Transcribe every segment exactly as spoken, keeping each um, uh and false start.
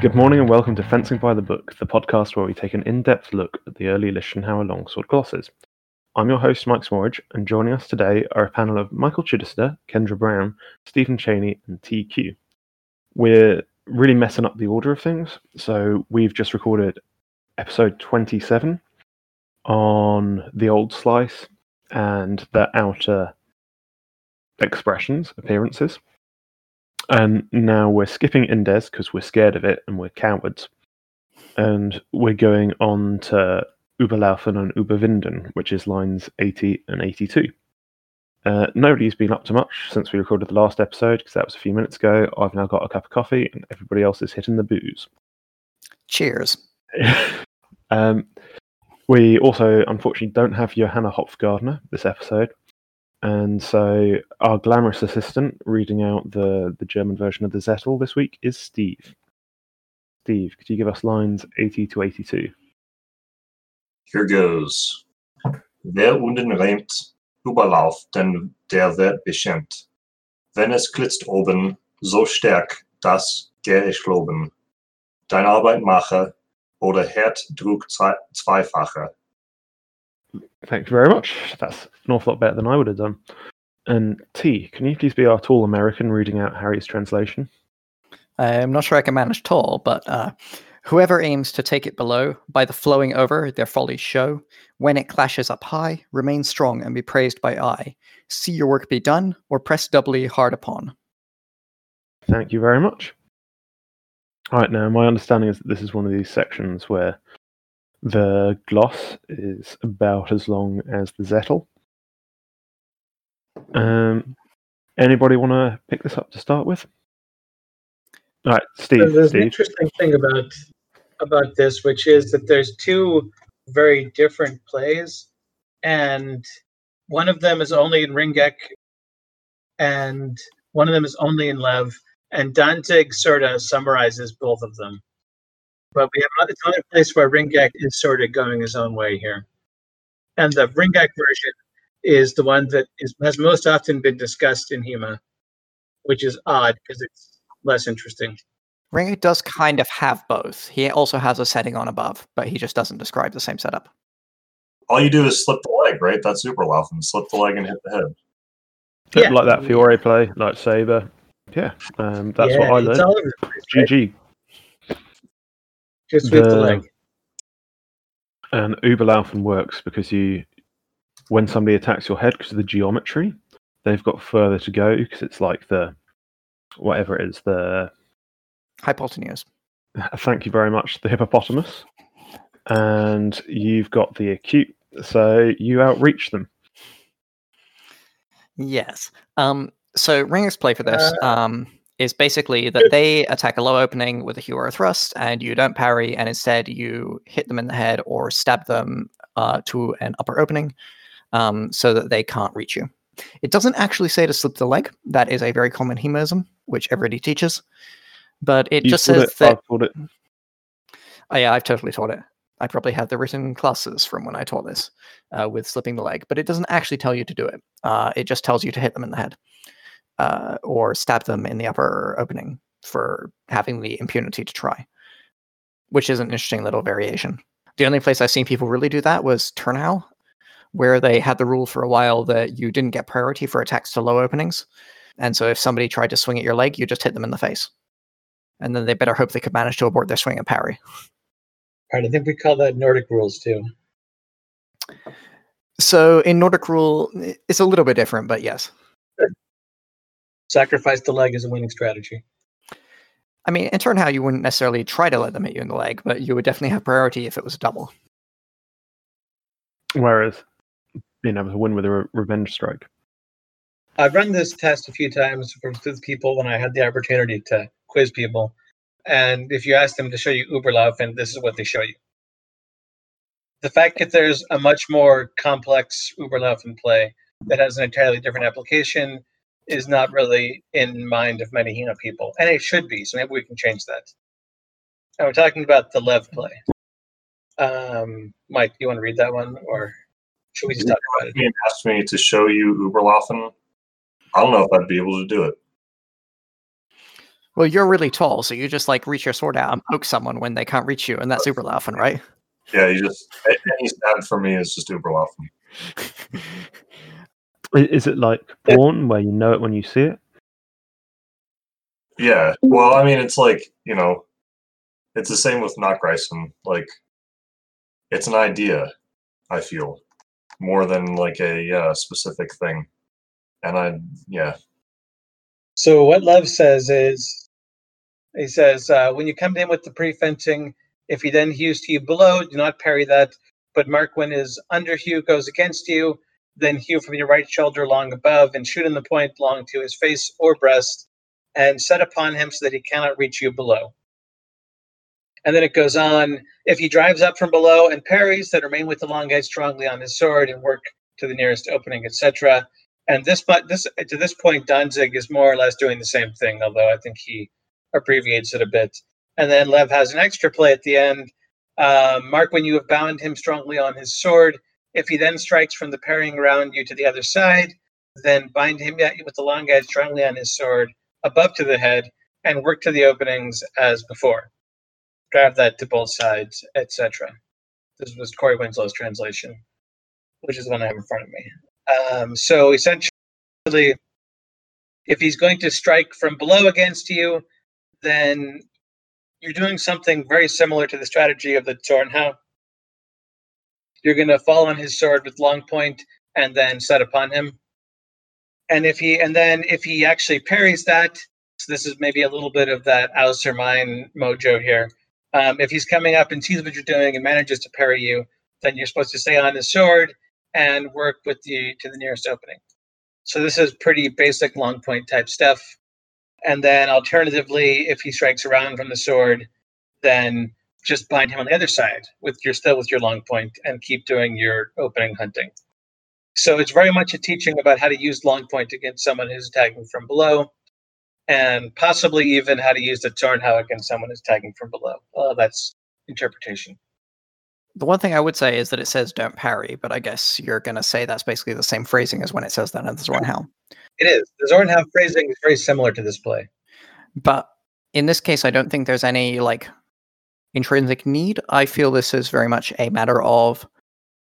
Good morning and welcome to Fencing by the Book, the podcast where we take an in-depth look at the early Liechtenauer Longsword Glosses. I'm your host, Mike Smallridge, and joining us today are a panel of Michael Chidester, Kendra Brown, Stephen Cheney, and T Q. We're really messing up the order of things, so we've just recorded episode twenty-seven on the old slice and the outer expressions, appearances. And now we're skipping Indes because we're scared of it and we're cowards. And we're going on to Überlaufen and Überwinden, which is lines eighty and eighty-two. Uh, nobody's been up to much since we recorded the last episode because that was a few minutes ago. I've now got a cup of coffee and everybody else is hitting the booze. Cheers. um, we also, unfortunately, don't have Johanna Hopfgardner this episode. And so our glamorous assistant reading out the, the German version of the Zettel this week is Steve. Steve, could you give us lines eighty to eighty-two? Here goes. Wer unten reimt, überlauft, denn der wird beschämt. Wenn es klitzt oben, so stark, dass der ich loben. Dein Arbeit mache oder Herd drückt zweifache. Thank you very much. That's an awful lot better than I would have done. And T, can you please be our tall American reading out Harry's translation? I'm not sure I can manage tall, but uh, whoever aims to take it below, by the flowing over their follies show, when it clashes up high, remain strong and be praised by I. See your work be done, or press doubly hard upon. Thank you very much. All right, now my understanding is that this is one of these sections where the gloss is about as long as the Zettel. Um, anybody want to pick this up to start with? All right, Steve. So there's Steve. An interesting thing about about this, which is that there's two very different plays, and one of them is only in Ringeck, and one of them is only in Lev, and Danzig sort of summarizes both of them. But we have another place where Ringeck is sort of going his own way here. And the Ringeck version is the one that is, has most often been discussed in HEMA, which is odd because it's less interesting. Ringeck does kind of have both. He also has a setting on above, but he just doesn't describe the same setup. All you do is slip the leg, right? That's Überlaufen. Slip the leg and hit the head. Yeah. Like that Fiore play, lightsaber. Yeah, um, that's yeah, what I learned. All over the place, right? G G. Just with the, the leg. And Überlaufen works because you, when somebody attacks your head because of the geometry, they've got further to go because it's like the, whatever it is, the hypotenuse. Thank you very much, the hippopotamus. And you've got the acute, so you outreach them. Yes. Um. So Ringeck's play for this. Uh, um. is basically that they attack a low opening with a hue or a thrust, and you don't parry, and instead you hit them in the head or stab them uh, to an upper opening um, so that they can't reach you. It doesn't actually say to slip the leg. That is a very common hemism, which everybody teaches. But it you just says it. that... I've taught it. Oh, yeah, I've totally taught it. I probably have the written classes from when I taught this uh, with slipping the leg, but it doesn't actually tell you to do it. Uh, it just tells you to hit them in the head. Uh, or stab them in the upper opening for having the impunity to try, which is an interesting little variation. The only place I've seen people really do that was Turnau, where they had the rule for a while that you didn't get priority for attacks to low openings. And so if somebody tried to swing at your leg, you just hit them in the face. And then they better hope they could manage to abort their swing and parry. All right, I think we call that Nordic rules too. So in Nordic rule, it's a little bit different, but yes. Sacrifice the leg is a winning strategy. I mean, in Turnhow, you wouldn't necessarily try to let them hit you in the leg, but you would definitely have priority if it was a double. Whereas being able to win with a re- revenge strike. I've run this test a few times with people when I had the opportunity to quiz people. And if you ask them to show you Überlaufen, this is what they show you. The fact that there's a much more complex Überlaufen play that has an entirely different application is not really in mind of many HEMA people, and it should be. So maybe we can change that. And we're talking about the Lev play. Um, Mike, do you want to read that one, or should we just talk about it? He asked me to show you Überlaufen. I don't know if I'd be able to do it. Well, you're really tall, so you just like reach your sword out and poke someone when they can't reach you, and that's Überlaufen, right? Yeah, you just any stand for me is just Überlaufen. Is it like Born, yeah, where you know it when you see it? Yeah, well, I mean, it's like, you know, it's the same with Not Grison. Like, it's an idea, I feel, more than like a uh, specific thing. And I, yeah. So what Lev says is, he says, uh, when you come in with the pre-fencing, if he then hews to you below, do not parry that. But mark when his underhew goes against you, then hew from your right shoulder long above and shoot in the point long to his face or breast and set upon him so that he cannot reach you below. And then it goes on. If he drives up from below and parries, then remain with the long edge strongly on his sword and work to the nearest opening, et cetera. And this, this to this point, Danzig is more or less doing the same thing, although I think he abbreviates it a bit. And then Lev has an extra play at the end. Uh, mark when you have bound him strongly on his sword. If he then strikes from the parrying round you to the other side, then bind him at you with the long edge strongly on his sword above to the head and work to the openings as before. Drive that to both sides, et cetera. This was Corey Winslow's translation, which is the one I have in front of me. Um, so essentially, if he's going to strike from below against you, then you're doing something very similar to the strategy of the Zornhau. You're going to fall on his sword with long point and then set upon him. And if he, and then if he actually parries that, so this is maybe a little bit of that Ausermine mojo here. Um, if he's coming up and sees what you're doing and manages to parry you, then you're supposed to stay on his sword and work with you to the nearest opening. So this is pretty basic long point type stuff. And then alternatively, if he strikes around from the sword, then just bind him on the other side with your still with your long point and keep doing your opening hunting. So it's very much a teaching about how to use long point against someone who's attacking from below, and possibly even how to use the Zornhau against someone who's attacking from below. Oh, that's interpretation. The one thing I would say is that it says don't parry, but I guess you're going to say that's basically the same phrasing as when it says that in the Zornhau. It is. The Zornhau phrasing is very similar to this play. But in this case, I don't think there's any like intrinsic need. I feel this is very much a matter of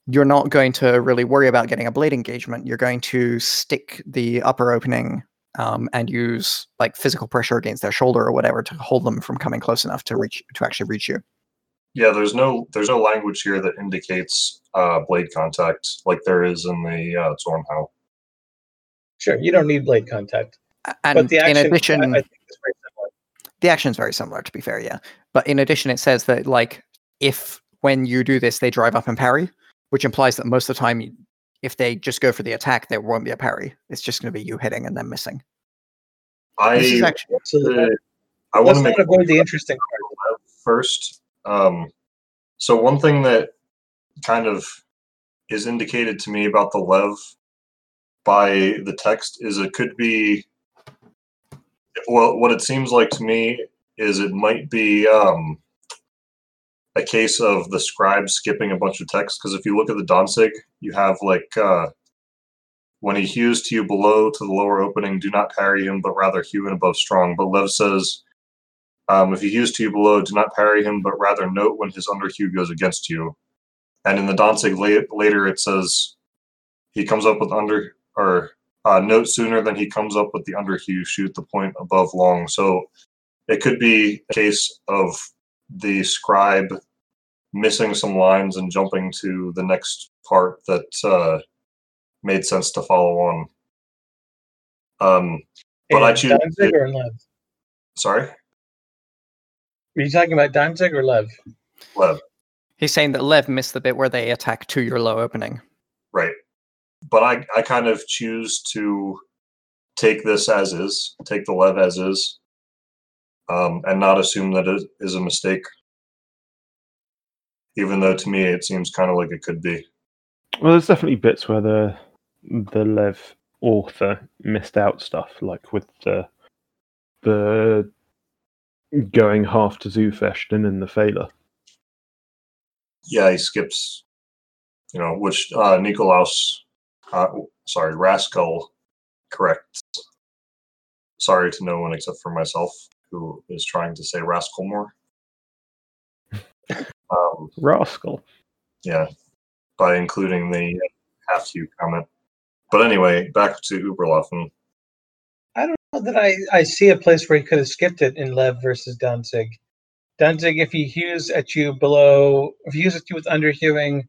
you're not going to really worry about getting a blade engagement. You're going to stick the upper opening um, and use like physical pressure against their shoulder or whatever to hold them from coming close enough to reach to actually reach you. Yeah, there's no there's no language here that indicates uh, blade contact like there is in the uh, Zornhau. Sure, you don't need blade contact. And but the action, in addition, I, I think is very similar. The action's very similar, to be fair, yeah. But in addition, it says that, like, if when you do this, they drive up and parry, which implies that most of the time, if they just go for the attack, there won't be a parry. It's just going to be you hitting and them missing. I, actually, uh, I want to make avoid the interesting part first. Um, so one thing that kind of is indicated to me about the Lev by the text is it could be, well, what it seems like to me is it might be um, a case of the scribe skipping a bunch of text, because if you look at the Danzig, you have like, uh, when he hews to you below to the lower opening, do not parry him, but rather hew in above strong. But Lev says, um, if he hews to you below, do not parry him, but rather note when his underhew goes against you. And in the Danzig la- later, it says, he comes up with under... or uh, note sooner than he comes up with the underhew, shoot the point above long. So it could be a case of the scribe missing some lines and jumping to the next part that uh, made sense to follow on. Um, but and I choose... Danzig or Lev? Sorry? Are you talking about Danzig or Lev? Lev. He's saying that Lev missed the bit where they attack to your low opening. Right. But I, I kind of choose to take this as is, take the Lev as is, um, and not assume that it is a mistake. Even though to me it seems kind of like it could be. Well, there's definitely bits where the the Lev author missed out stuff, like with the the going half to Zufesten and the Fela. Yeah, he skips, you know, which uh, Nikolaus. Uh, sorry, Rascal corrects. Sorry to no one except for myself, who is trying to say rascal more. Um, rascal. Yeah, by including the have to comment. But anyway, back to Überlaufen. I don't know that I, I see a place where he could have skipped it in Lev versus Danzig. Danzig, if he hews at you below, if he hews at you with underhewing,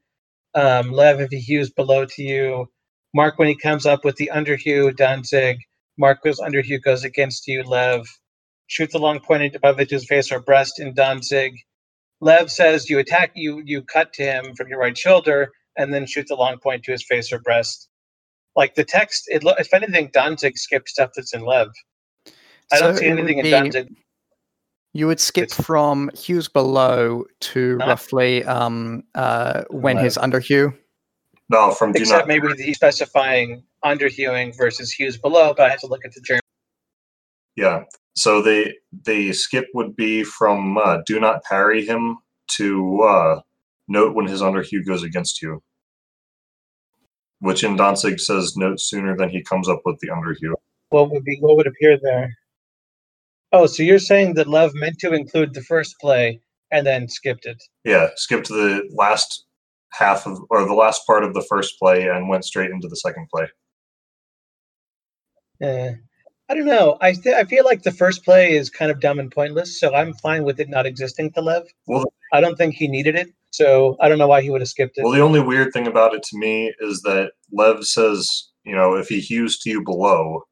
um, Lev, if he hews below to you, Mark, when he comes up with the underhew, Danzig, Mark goes underhew, goes against you, Lev, shoots a long point above it to his face or breast in Danzig. Lev says you attack, you you cut to him from your right shoulder, and then shoots a long point to his face or breast. Like the text, it lo- if anything, Danzig skipped stuff that's in Lev. I so don't see anything be, in Danzig. You would skip it's, from hues below to not, roughly um, uh, when Lev. His underhew. No, from do except not. Maybe he's specifying underhewing versus hues below, but I have to look at the German. Yeah, so the the skip would be from uh, do not parry him to uh, note when his underhew goes against you. Which in Danzig says note sooner than he comes up with the underhew. What would be what would appear there? Oh, so you're saying that Lev meant to include the first play and then skipped it. Yeah, skipped the last half of or the last part of the first play and went straight into the second play. Yeah. Uh, I don't know. I th- I feel like the first play is kind of dumb and pointless, so I'm fine with it not existing to Lev. Well, I don't think he needed it, so I don't know why he would have skipped it. Well, the only weird thing about it to me is that Lev says, you know, if he hews to you below.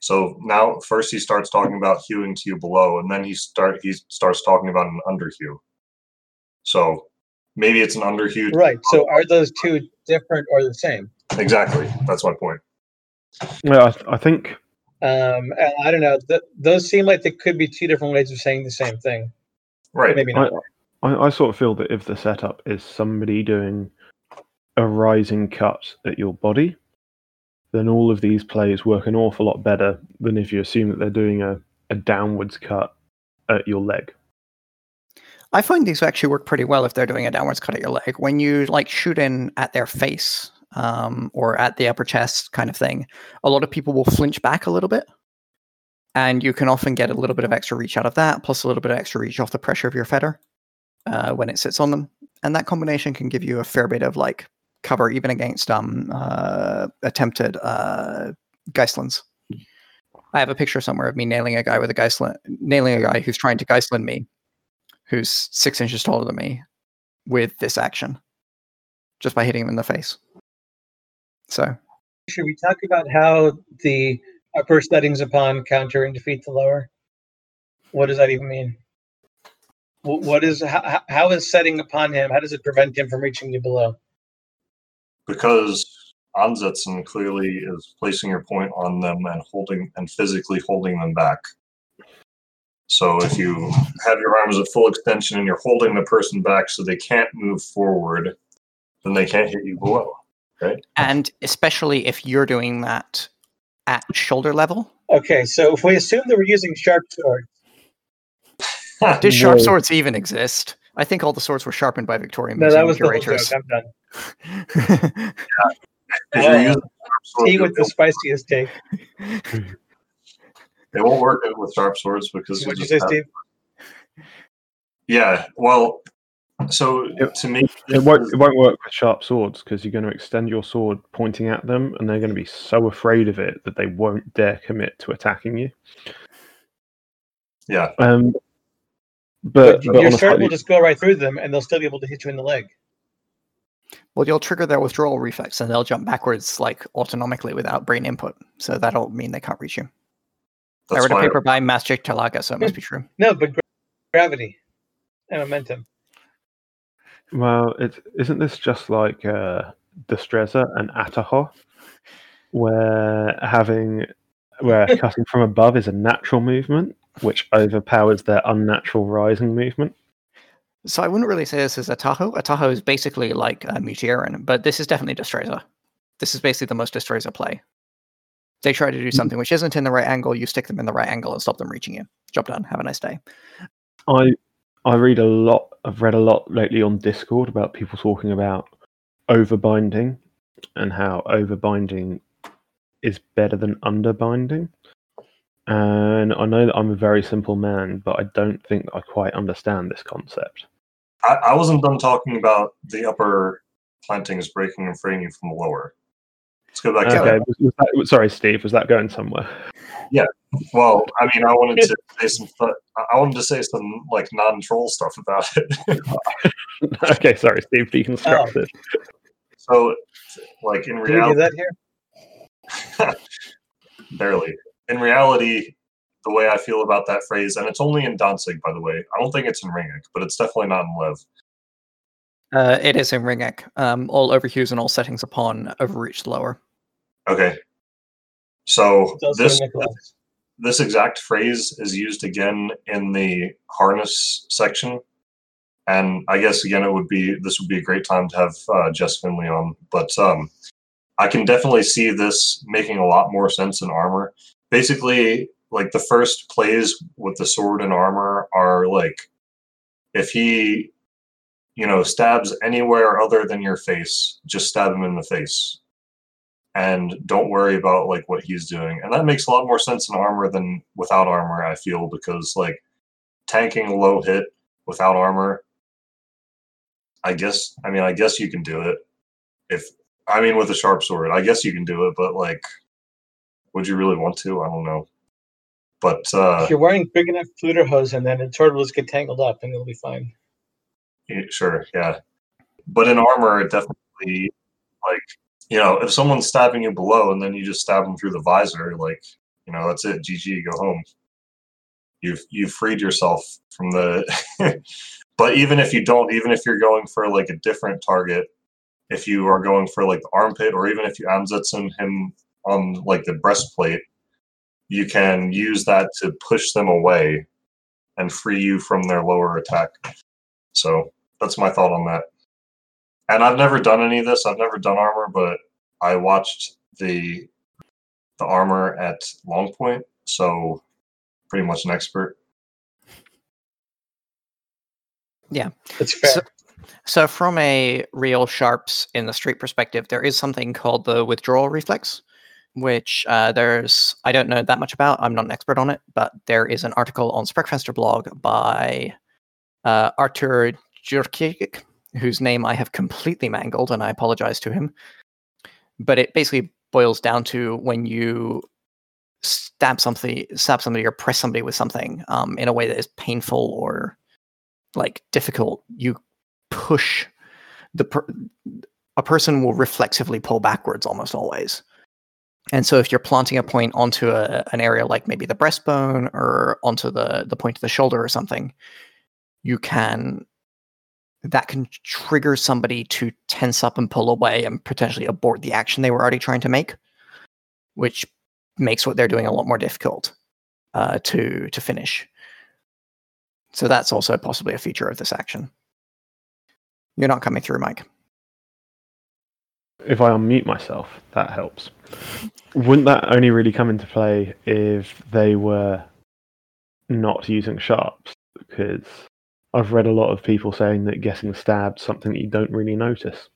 So now first he starts talking about hewing to you below, and then he start he starts talking about an underhew. So maybe it's an underhew. Right. So are those two different or the same? Exactly. That's my point. Yeah, I, th- I think... Um, and I don't know. Th- those seem like they could be two different ways of saying the same thing. Right. Maybe not. I, I, I sort of feel that if the setup is somebody doing a rising cut at your body, then all of these plays work an awful lot better than if you assume that they're doing a, a downwards cut at your leg. I find these actually work pretty well if they're doing a downwards cut at your leg. When you like shoot in at their face... Um, or at the upper chest kind of thing, a lot of people will flinch back a little bit, and you can often get a little bit of extra reach out of that, plus a little bit of extra reach off the pressure of your fetter uh, when it sits on them, and that combination can give you a fair bit of like cover even against um uh, attempted uh, Geislands. I have a picture somewhere of me nailing a guy with a Geisland, nailing a guy who's trying to Geisland me, who's six inches taller than me, with this action, just by hitting him in the face. So, should we talk about how the upper settings upon counter and defeat the lower? What does that even mean? What is how, how is setting upon him? How does it prevent him from reaching you below? Because Ansetzen clearly is placing your point on them and holding and physically holding them back. So if you have your arms at full extension and you're holding the person back so they can't move forward, then they can't hit you below. Right. And especially if you're doing that at shoulder level. Okay, so if we assume that we're using sharp swords. Do no. sharp swords even exist? I think all the swords were sharpened by Victorian no, museum curators. That was the whole joke. I'm done. Yeah. Well, using tea with the spiciest take. They won't work it with sharp swords because... What did you say, Steve? Yeah, well... So it, to me, it won't, it won't work with sharp swords because you're going to extend your sword pointing at them, and they're going to be so afraid of it that they won't dare commit to attacking you. Yeah. Um. But, but, but your sword will just go right through them, and they'll still be able to hit you in the leg. Well, you'll trigger their withdrawal reflex, and they'll jump backwards like autonomically without brain input. So that'll mean they can't reach you. That's I read a paper I... by Master Talaga, so it must be true. No, but gravity and momentum. Well, it, isn't this just like uh, Destreza and Atahov, where having where cutting from above is a natural movement, which overpowers their unnatural rising movement? So I wouldn't really say this is Ataho. Ataho is basically like uh, Mugierin, but this is definitely Destreza. This is basically the most Destreza play. They try to do something which isn't in the right angle, you stick them in the right angle and stop them reaching you. Job done. Have a nice day. I... I read a lot, I've read a lot lately on Discord about people talking about overbinding and how overbinding is better than underbinding. And I know that I'm a very simple man, but I don't think I quite understand this concept. I, I wasn't done talking about the upper plantings breaking and freeing you from the lower. Let's go back okay. to that. Was, was that. Sorry, Steve, was that going somewhere? Yeah. Well, I mean, I wanted to say some, I wanted to say some like non-troll stuff about it. Okay, sorry, Steve, deconstruct oh. it. So, like in reality, do we get that here? Barely. In reality, the way I feel about that phrase, and it's only in Danzig, by the way. I don't think it's in Ringeck, but it's definitely not in Lev. Uh, it is in Ringeck. Um, all overhues and all settings upon overreached lower. Okay. So this this exact phrase is used again in the harness section, and I guess again it would be this would be a great time to have uh, Jess Finley on, but um, I can definitely see this making a lot more sense in armor. Basically, like, the first plays with the sword and armor are, like, if he, you know, stabs anywhere other than your face, just stab him in the face. And don't worry about, like, what he's doing. And that makes a lot more sense in armor than without armor, I feel, because, like, tanking a low hit without armor, I guess, I mean, I guess you can do it. If, I mean, with a sharp sword, I guess you can do it, but, like, would you really want to? I don't know. But uh, if you're wearing big enough Pluderhosen, then the turtles get tangled up and it'll be fine. Yeah, sure, yeah. But in armor, it definitely, like, you know, if someone's stabbing you below and then you just stab them through the visor, like, you know, that's it. G G, go home. You've, you've freed yourself from the... But even if you don't, even if you're going for, like, a different target, if you are going for, like, the armpit, or even if you Amsetzen him on, like, the breastplate, you can use that to push them away and free you from their lower attack. So that's my thought on that. And I've never done any of this. I've never done armor, but I watched the the armor at Longpoint, so pretty much an expert. Yeah, that's fair. So- So from a real sharps in the street perspective, there is something called the withdrawal reflex, which uh, there's, I don't know that much about. I'm not an expert on it, but there is an article on Sprekfester blog by uh, Artur Jurkiewicz, whose name I have completely mangled, and I apologize to him. But it basically boils down to when you stab somebody, stab somebody or press somebody with something um, in a way that is painful or like difficult, you push the per- a person will reflexively pull backwards almost always. And so if you're planting a point onto a, an area like maybe the breastbone or onto the, the point of the shoulder or something, you can that can trigger somebody to tense up and pull away and potentially abort the action they were already trying to make, which makes what they're doing a lot more difficult uh, to to finish. So that's also possibly a feature of this action. You're not coming through, Mike. If I unmute myself, that helps. Wouldn't that only really come into play if they were not using sharps? Because I've read a lot of people saying that getting stabbed is something that you don't really notice.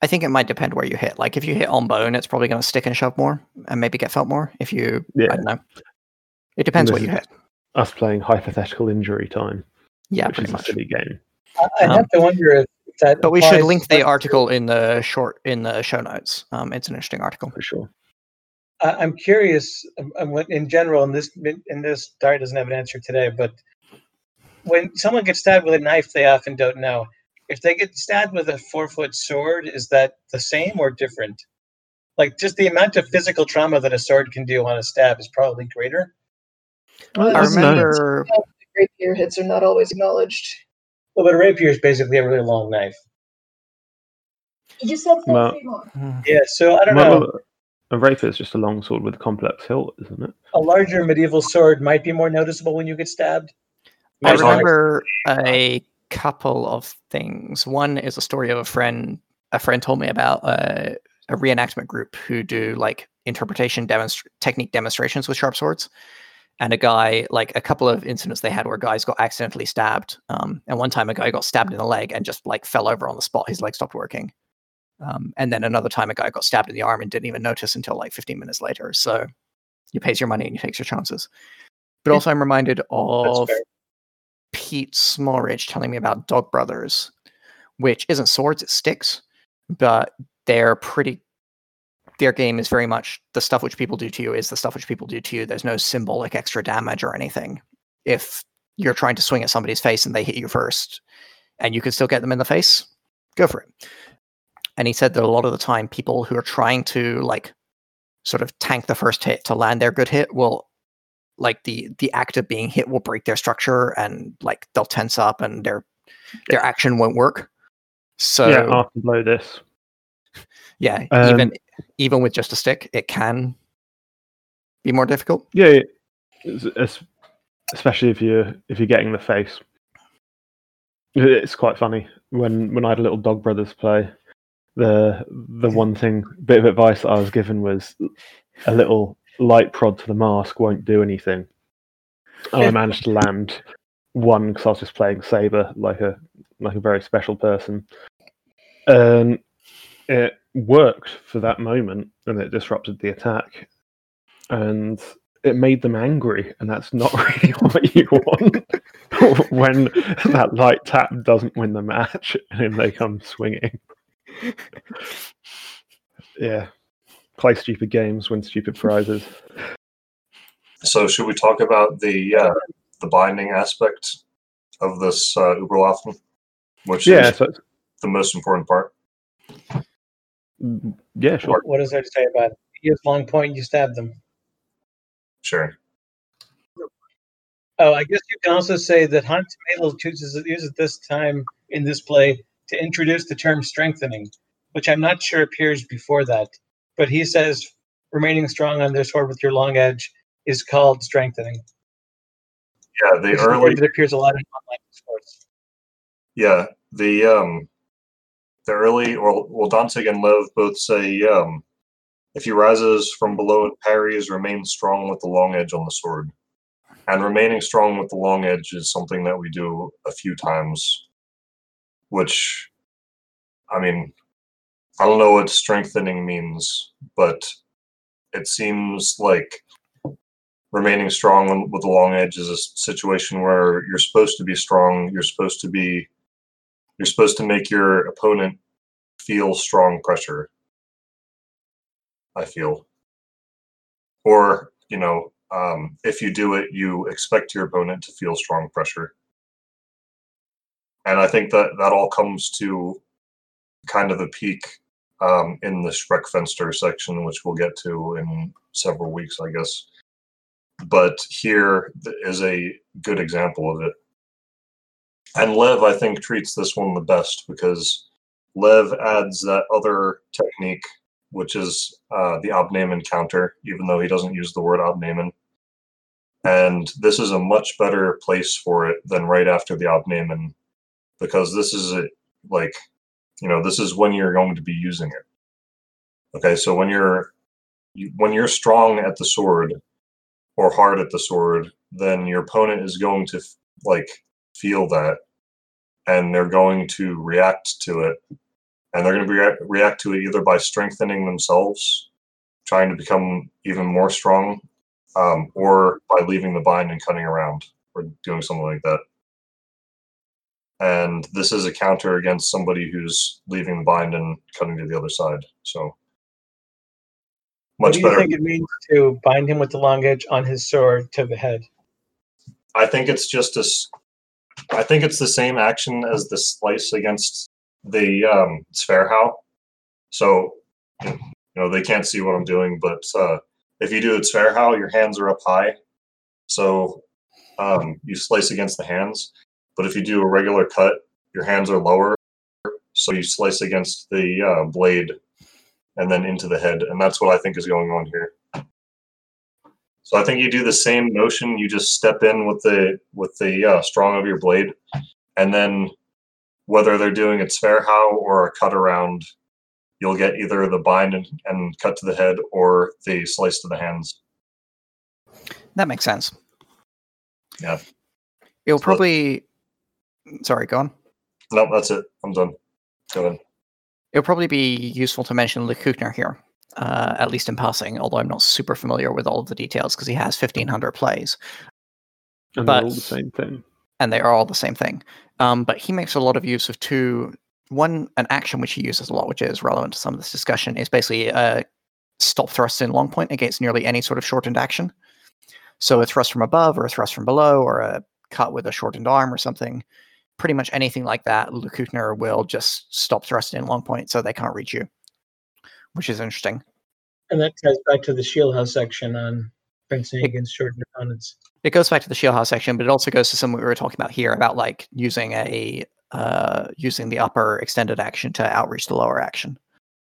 I think it might depend where you hit. Like, if you hit on bone, it's probably going to stick and shove more and maybe get felt more. If you, yeah. I don't know. It depends what you hit. Us playing hypothetical injury time. Yeah, which pretty is much. A silly game. I have um, to wonder if that. But we should link the article in the short in the show notes. Um, it's an interesting article for sure. Uh, I'm curious. Um, in general, and this and this Dari doesn't have an answer today. But when someone gets stabbed with a knife, they often don't know if they get stabbed with a four foot sword. Is that the same or different? Like, just the amount of physical trauma that a sword can do on a stab is probably greater. Well, I remember rapier hits are not always acknowledged. Well, but a rapier is basically a really long knife. You just said well, three more. Yeah, so I don't well, know. A rapier is just a long sword with a complex hilt, isn't it? A larger medieval sword might be more noticeable when you get stabbed. I remember a couple of things. One is a story of a friend. A friend told me about a, a reenactment group who do like interpretation demonst- technique demonstrations with sharp swords. And a guy, like a couple of incidents they had where guys got accidentally stabbed. Um, and one time a guy got stabbed in the leg and just like fell over on the spot. His leg stopped working. Um, and then another time a guy got stabbed in the arm and didn't even notice until like fifteen minutes later. So you pays your money and you takes your chances. But also I'm reminded of Pete Smallridge telling me about Dog Brothers, which isn't swords, it's sticks, but they're pretty, their game is very much the stuff which people do to you is the stuff which people do to you. There's no symbolic extra damage or anything. If you're trying to swing at somebody's face and they hit you first and you can still get them in the face, go for it. And he said that a lot of the time people who are trying to like sort of tank the first hit to land their good hit will like the the act of being hit will break their structure and like they'll tense up and their their action won't work. So yeah, after blow this. Yeah, um, even even with just a stick, it can be more difficult. Yeah, it's, it's, especially if you if you're getting the face. It's quite funny when when I had a little Dog Brothers play. The the one thing bit of advice that I was given was a little light prod to the mask won't do anything. And I managed to land one because I was just playing Saber like a like a very special person. Um, it worked for that moment, and it disrupted the attack, and it made them angry, and that's not really what you want when that light tap doesn't win the match and they come swinging. Yeah, play stupid games, win stupid prizes. So, should we talk about the uh, the binding aspect of this uh, Überlaufen, which yeah, is so the most important part? Yeah, sure. What is there to say about it? Here's Longpoint, you stab them. Sure. Oh, I guess you can also say that Hans Medel chooses uses this time in this play to introduce the term strengthening, which I'm not sure appears before that, but he says remaining strong on their sword with your long edge is called strengthening. Yeah, the early it appears a lot in online sports. Yeah, the um, the early or well, Danzig and Lev both say um, if he rises from below and parries, remain strong with the long edge on the sword, and remaining strong with the long edge is something that we do a few times. Which, I mean, I don't know what strengthening means, but it seems like remaining strong with the long edge is a situation where you're supposed to be strong. You're supposed to be, you're supposed to make your opponent feel strong pressure. I feel, or you know, um, if you do it, you expect your opponent to feel strong pressure. And I think that that all comes to kind of a peak um, in the Schreckfenster section, which we'll get to in several weeks, I guess. But here is a good example of it. And Lev, I think, treats this one the best because Lev adds that other technique, which is uh, the Abnehmen counter, even though he doesn't use the word Abnehmen. And this is a much better place for it than right after the Abnehmen. Because this is a, like, you know, this is when you're going to be using it. Okay, so when you're you, when you're strong at the sword or hard at the sword, then your opponent is going to like feel that, and they're going to react to it, and they're going to react react to it either by strengthening themselves, trying to become even more strong, um, or by leaving the bind and cutting around or doing something like that. And this is a counter against somebody who's leaving the bind and cutting to the other side. So much better. What do you think it means to bind him with the long edge on his sword to the head? I think it's just this. I think it's the same action as the slice against the um, Zwerchhau. So you know they can't see what I'm doing, but uh, if you do a Zwerchhau, your hands are up high, so um, you slice against the hands. But if you do a regular cut, your hands are lower, so you slice against the uh, blade and then into the head. And that's what I think is going on here. So I think you do the same motion. You just step in with the with the uh, strong of your blade. And then whether they're doing a Zwerchhau or a cut around, you'll get either the bind and, and cut to the head or the slice to the hands. That makes sense. Yeah. It'll so probably... Sorry, go on. No, that's it. I'm done. Go ahead. It'll probably be useful to mention Lecküchner here, uh, at least in passing, although I'm not super familiar with all of the details because he has fifteen hundred plays. And but, they're all the same thing. And they are all the same thing. Um, but he makes a lot of use of two... One, an action which he uses a lot, which is relevant to some of this discussion, is basically a stop thrust in Longpoint against nearly any sort of shortened action. So a thrust from above or a thrust from below or a cut with a shortened arm or something, pretty much anything like that, Lecküchner will just stop thrust in Longpoint so they can't reach you, which is interesting. And that ties back to the Shieldhouse section on fencing it, against shortened opponents. It goes back to the Shieldhouse section, but it also goes to something we were talking about here about like using a... Uh, using the upper extended action to outreach the lower action.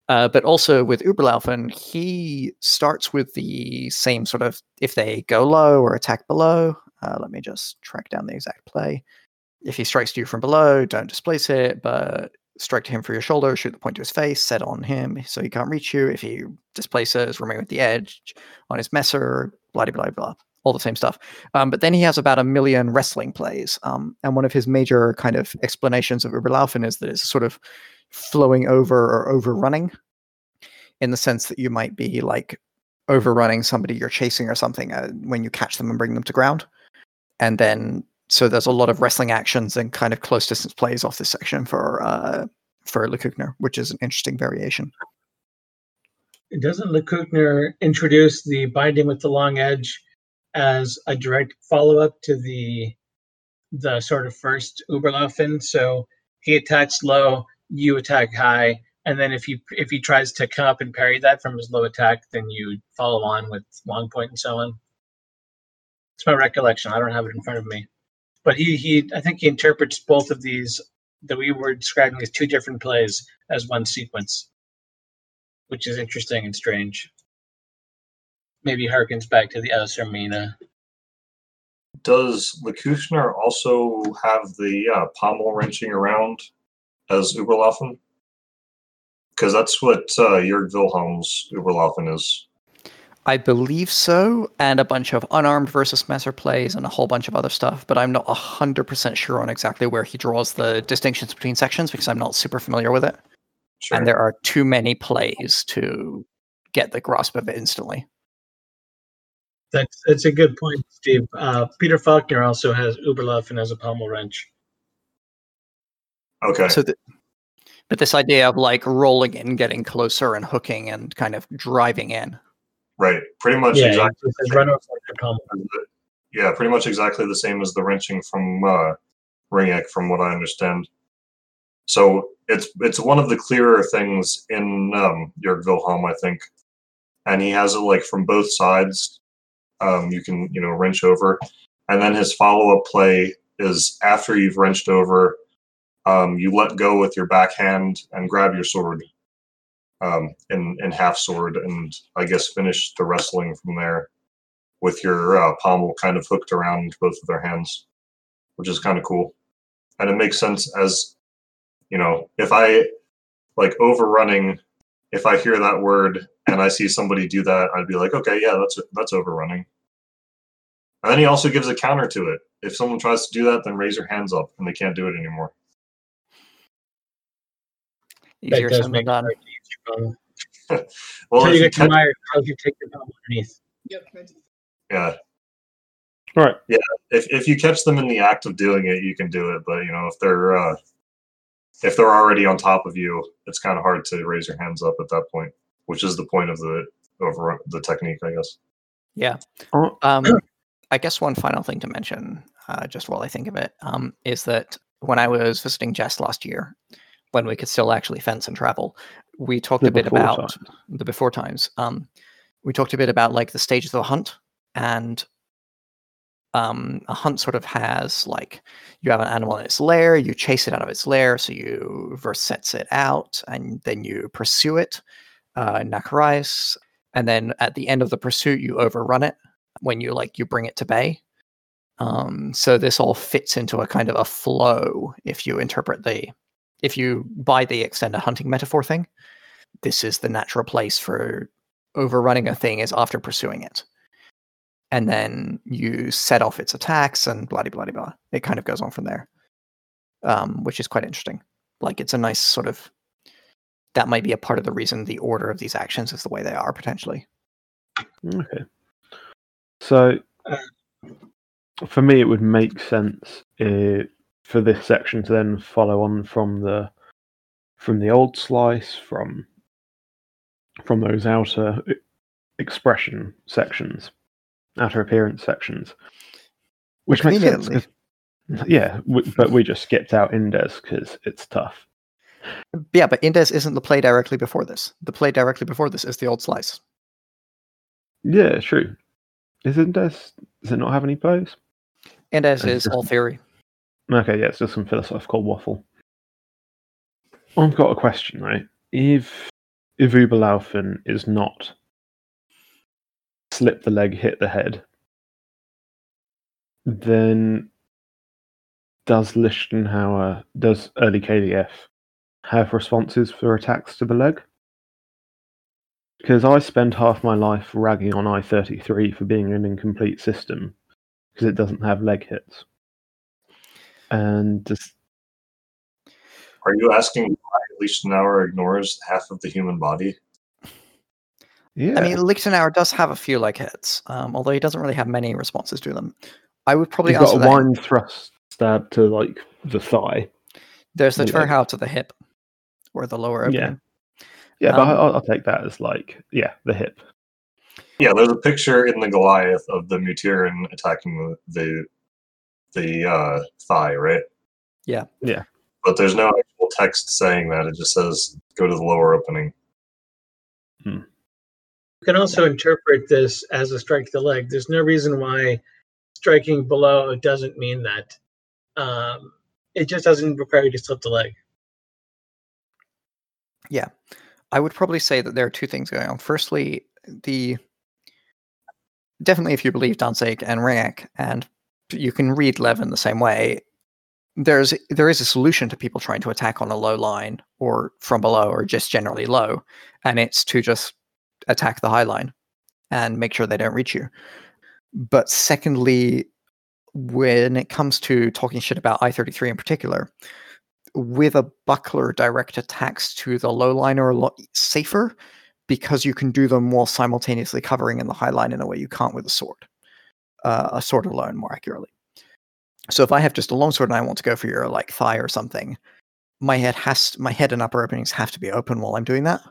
Uh, but also with Überlaufen, he starts with the same sort of, if they go low or attack below, uh, let me just track down the exact play. If he strikes to you from below, don't displace it, but strike to him for your shoulder, shoot the point to his face, set on him so he can't reach you. If he displaces, remain at the edge on his messer, blah, blah, blah, blah. All the same stuff. Um, but then he has about a million wrestling plays. Um, and one of his major kind of explanations of Überlaufen is that it's sort of flowing over or overrunning in the sense that you might be like overrunning somebody you're chasing or something uh, when you catch them and bring them to ground. And then, so there's a lot of wrestling actions and kind of close distance plays off this section for uh, for Lecküchner, which is an interesting variation. Doesn't Lecküchner introduce the binding with the long edge as a direct follow-up to the the sort of first Überlaufen? So he attacks low, you attack high, and then if he if he tries to come up and parry that from his low attack, then you follow on with long point and so on. It's my recollection. I don't have it in front of me, but he he I think he interprets both of these that we were describing as two different plays as one sequence, which is interesting and strange. Maybe harkens back to the Ausermine. Does Lecküchner also have the uh, pommel wrenching around as Überlaufen? Because that's what uh, Jörg Wilhelm's Überlaufen is. I believe so, and a bunch of unarmed versus messer plays and a whole bunch of other stuff, but I'm not one hundred percent sure on exactly where he draws the distinctions between sections because I'm not super familiar with it. Sure. And there are too many plays to get the grasp of it instantly. That's that's a good point, Steve. Uh, Peter Faulkner also has Überlaufen as a pommel wrench. Okay. So, the, but this idea of like rolling in, getting closer, and hooking, and kind of driving in. Right. Pretty much. Yeah. Exactly the same. Run over like a pommel wrench. Yeah. Pretty much exactly the same as the wrenching from uh, Ringeck, from what I understand. So it's it's one of the clearer things in um, Jörg Wilhelm, I think, and he has it like from both sides. Um, you can, you know, wrench over. And then his follow-up play is after you've wrenched over, um, you let go with your backhand and grab your sword um, and, and half sword and, I guess, finish the wrestling from there with your uh, pommel kind of hooked around both of their hands, which is kind of cool. And it makes sense as, you know, if I, like, overrunning, if I hear that word and I see somebody do that, I'd be like, okay, yeah, that's that's overrunning. And then he also gives a counter to it. If someone tries to do that, then raise your hands up, and they can't do it anymore. Easier said than done. Well, you get to Meyer, you take your palm underneath. Yep. Yeah. All right. Yeah. If if you catch them in the act of doing it, you can do it. But you know, if they're uh, if they're already on top of you, it's kind of hard to raise your hands up at that point. Which is the point of the over the technique, I guess. Yeah. Um, I guess one final thing to mention, uh, just while I think of it, um, is that when I was visiting Jess last year, when we could still actually fence and travel, we talked the a bit about time. the before times. Um, we talked a bit about like the stages of a hunt, and um, a hunt sort of has like you have an animal in its lair, you chase it out of its lair, so you verse-sets it out, and then you pursue it. Uh, Nakarais, and then at the end of the pursuit, you overrun it when you like you bring it to bay. Um, so this all fits into a kind of a flow. If you interpret the, if you buy the extended hunting metaphor thing, this is the natural place for overrunning a thing is after pursuing it, and then you set off its attacks and blah de blah de blah. It kind of goes on from there, um, which is quite interesting. Like it's a nice sort of. that might be a part of the reason the order of these actions is the way they are, potentially. Okay. So, for me, it would make sense uh, for this section to then follow on from the from the old slice, from from those outer expression sections, outer appearance sections, which makes sense. Yeah, we, but we just skipped out Indes because it's tough. Yeah, but Indes isn't the play directly before this. The play directly before this is the old slice. Yeah, true. Is Indes, does it not have any plays? Indes is just all theory. Okay, yeah, it's just some philosophical waffle. I've got a question, right? If, if Überlaufen is not slip the leg, hit the head, then does Liechtenauer, does early K D F have responses for attacks to the leg? Because I spend half my life ragging on I thirty-three for being an incomplete system because it doesn't have leg hits. And just... Are you asking why Liechtenauer ignores half of the human body? Yeah. I mean, Liechtenauer does have a few leg hits, um, although he doesn't really have many responses to them. I would probably He's ask got a that... wine thrust stab to like the thigh. There's the Turnhau to the hip, or the lower opening. Yeah. Yeah, but um, I'll, I'll take that as, like, yeah, the hip. Yeah, there's a picture in the Goliath of the Mutiran attacking the the uh, thigh, right? Yeah. Yeah. But there's no actual text saying that. It just says, go to the lower opening. Hmm. You can also interpret this as a strike the leg. There's no reason why striking below doesn't mean that. Um, it just doesn't require you to slip the leg. Yeah. I would probably say that there are two things going on. Firstly, the definitely if you believe Danzig and Ringeck, and you can read Lev in the same way, there's there is a solution to people trying to attack on a low line or from below or just generally low, and it's to just attack the high line and make sure they don't reach you. But secondly, when it comes to talking shit about I thirty-three in particular, with a buckler, direct attacks to the low line are a lot safer because you can do them while simultaneously covering in the high line in a way you can't with a sword. Uh, a sword alone, more accurately. So if I have just a longsword and I want to go for your like thigh or something, my head has to, my head and upper openings have to be open while I'm doing that,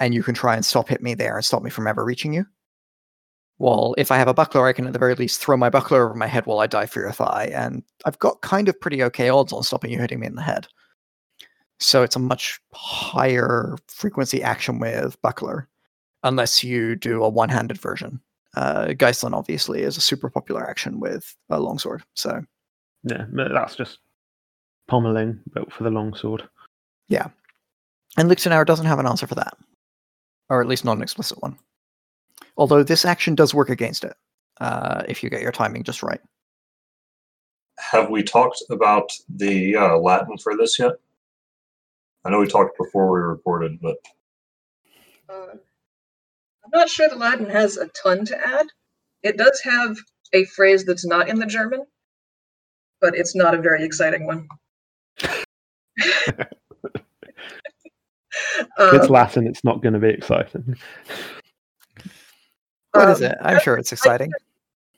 and you can try and stop hit me there and stop me from ever reaching you. Well, if I have a buckler, I can at the very least throw my buckler over my head while I dive for your thigh, and I've got kind of pretty okay odds on stopping you hitting me in the head. So it's a much higher frequency action with buckler, unless you do a one-handed version. Uh, Geislands, obviously, is a super popular action with a longsword, so... Yeah, that's just pommeling, built for the longsword. Yeah. And Liechtenauer doesn't have an answer for that. Or at least not an explicit one. Although this action does work against it, uh, if you get your timing just right. Have we talked about the uh, Latin for this yet? I know we talked before we reported, but... Uh, I'm not sure the Latin has a ton to add. It does have a phrase that's not in the German, but it's not a very exciting one. It's Latin, it's not going to be exciting. What is it? I'm um, sure it's exciting.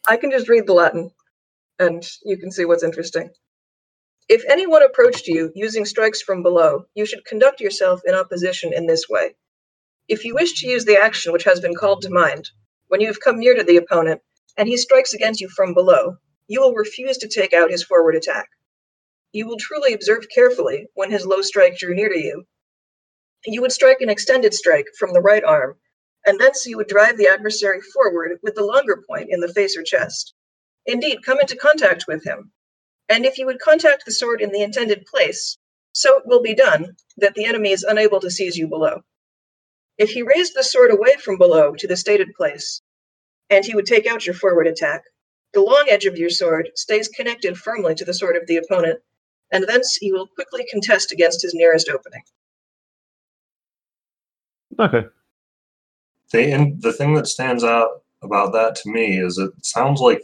I can just read the Latin, and you can see what's interesting. If anyone approached you using strikes from below, you should conduct yourself in opposition in this way. If you wish to use the action which has been called to mind, when you have come near to the opponent, and he strikes against you from below, you will refuse to take out his forward attack. You will truly observe carefully when his low strike drew near to you. You would strike an extended strike from the right arm, and thence you would drive the adversary forward with the longer point in the face or chest. Indeed, come into contact with him. And if you would contact the sword in the intended place, so it will be done that the enemy is unable to seize you below. If he raised the sword away from below to the stated place, and he would take out your forward attack, the long edge of your sword stays connected firmly to the sword of the opponent, and thence you will quickly contest against his nearest opening. Okay. They, and the thing that stands out about that to me is it sounds like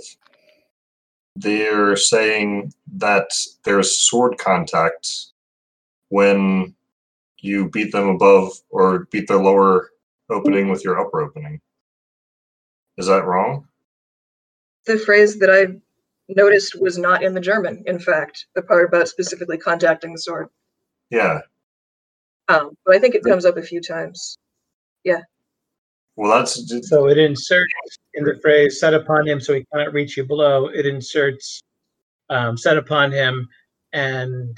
they're saying that there's sword contact when you beat them above or beat their lower opening with your upper opening. Is that wrong? The phrase that I noticed was not in the German, in fact, the part about specifically contacting the sword. Yeah. Um, but I think it comes up a few times. Yeah. Well, that's just... so it inserts in the phrase "set upon him, so he cannot reach you below." It inserts um, "set upon him," and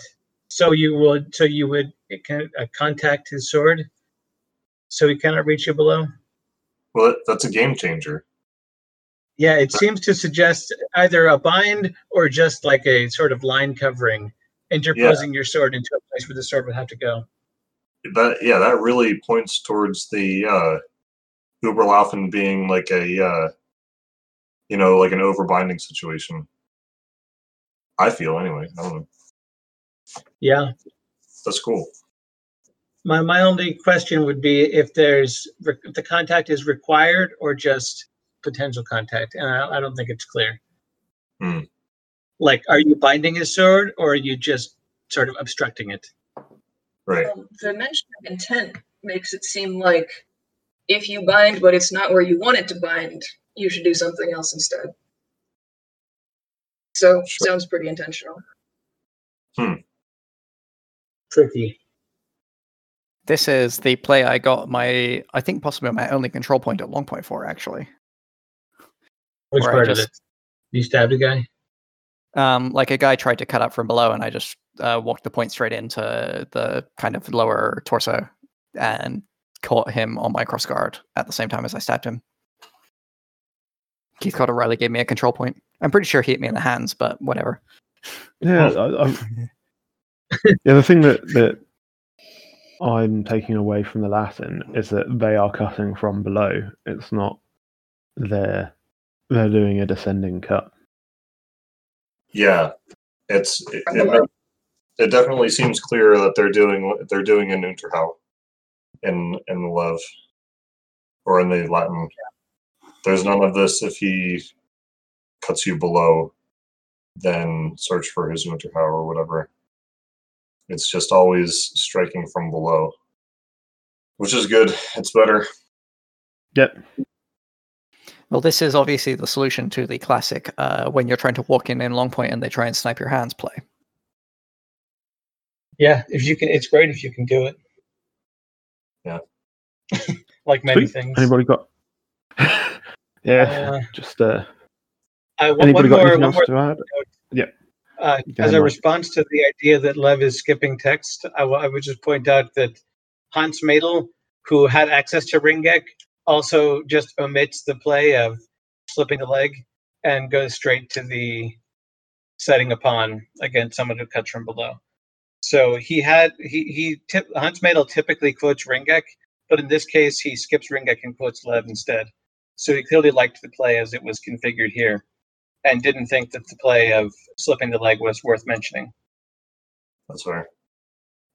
so you would, so you would it can, uh, contact his sword, so he cannot reach you below. Well, that's a game changer. Yeah, it seems to suggest either a bind or just like a sort of line covering, interposing yeah. your sword into a place where the sword would have to go. That yeah, that really points towards the uh, Überlaufen being like a, uh, you know, like an overbinding situation. I feel anyway. I don't know. Yeah, that's cool. My my only question would be if there's if the contact is required or just potential contact, and I, I don't think it's clear. Hmm. Like, are you binding his sword or are you just sort of obstructing it? Right. Um, the mention of intent makes it seem like if you bind, but it's not where you want it to bind, you should do something else instead. So, sure. Sounds pretty intentional. Hmm. Tricky. This is the play I got my, I think possibly my only control point at Longpoint for, actually. Which part just, of it? You stabbed a guy? Um, like a guy tried to cut up from below, and I just... Uh, walked the point straight into the kind of lower torso and caught him on my cross guard at the same time as I stabbed him. Keith Cotter Riley gave me a control point. I'm pretty sure he hit me in the hands, but whatever. Yeah, I, I'm, yeah. The thing that, that I'm taking away from the Latin is that they are cutting from below. It's not they're they're doing a descending cut. Yeah, it's. It, it, It definitely seems clearer that they're doing they're doing in Unterhau, in in the Lev, or in the Latin. There's none of this. If he cuts you below, then search for his Unterhau or whatever. It's just always striking from below, which is good. It's better. Yep. Well, this is obviously the solution to the classic uh, when you're trying to walk in in Longpoint and they try and snipe your hands play. Yeah, if you can, it's great if you can do it. Yeah, like many Sweet. Things. Anybody got? yeah, uh, just. Uh, I, one, anybody one got more, anything else to add? Yeah. Uh, as a response to the idea that Lev is skipping text, I, w- I would just point out that Hans Medel, who had access to Ringeck, also just omits the play of slipping a leg and goes straight to the setting upon against someone who cuts from below. So he had he he tip, Hans Medel typically quotes Ringeck, but in this case he skips Ringeck and quotes Lev instead. So he clearly liked the play as it was configured here, and didn't think that the play of slipping the leg was worth mentioning. That's fair.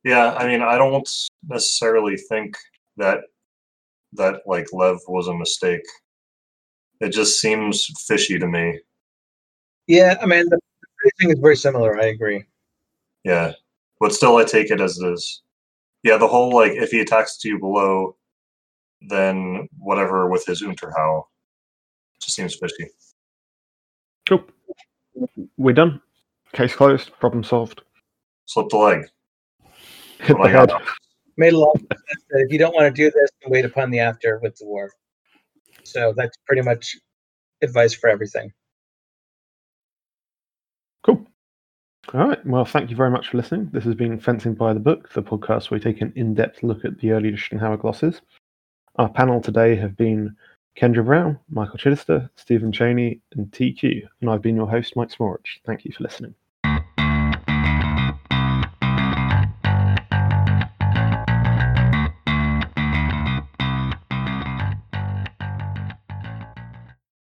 Yeah, I mean, I don't necessarily think that that like Lev was a mistake. It just seems fishy to me. Yeah, I mean the phrasing is very similar. I agree. Yeah. But still, I take it as it is. Yeah, the whole, like, if he attacks to you below, then whatever with his Unterhau just seems fishy. Cool. We're done. Case closed. Problem solved. Slip the leg. Hit the head. Made a lot of sense that if you don't want to do this, wait upon the after with the war. So that's pretty much advice for everything. Cool. All right. Well, thank you very much for listening. This has been Fencing by the Book, the podcast where we take an in-depth look at the early Liechtenauer glosses. Our panel today have been Kendra Brown, Michael Chidester, Stephen Cheney, and T Q. And I've been your host, Mike Smallridge. Thank you for listening.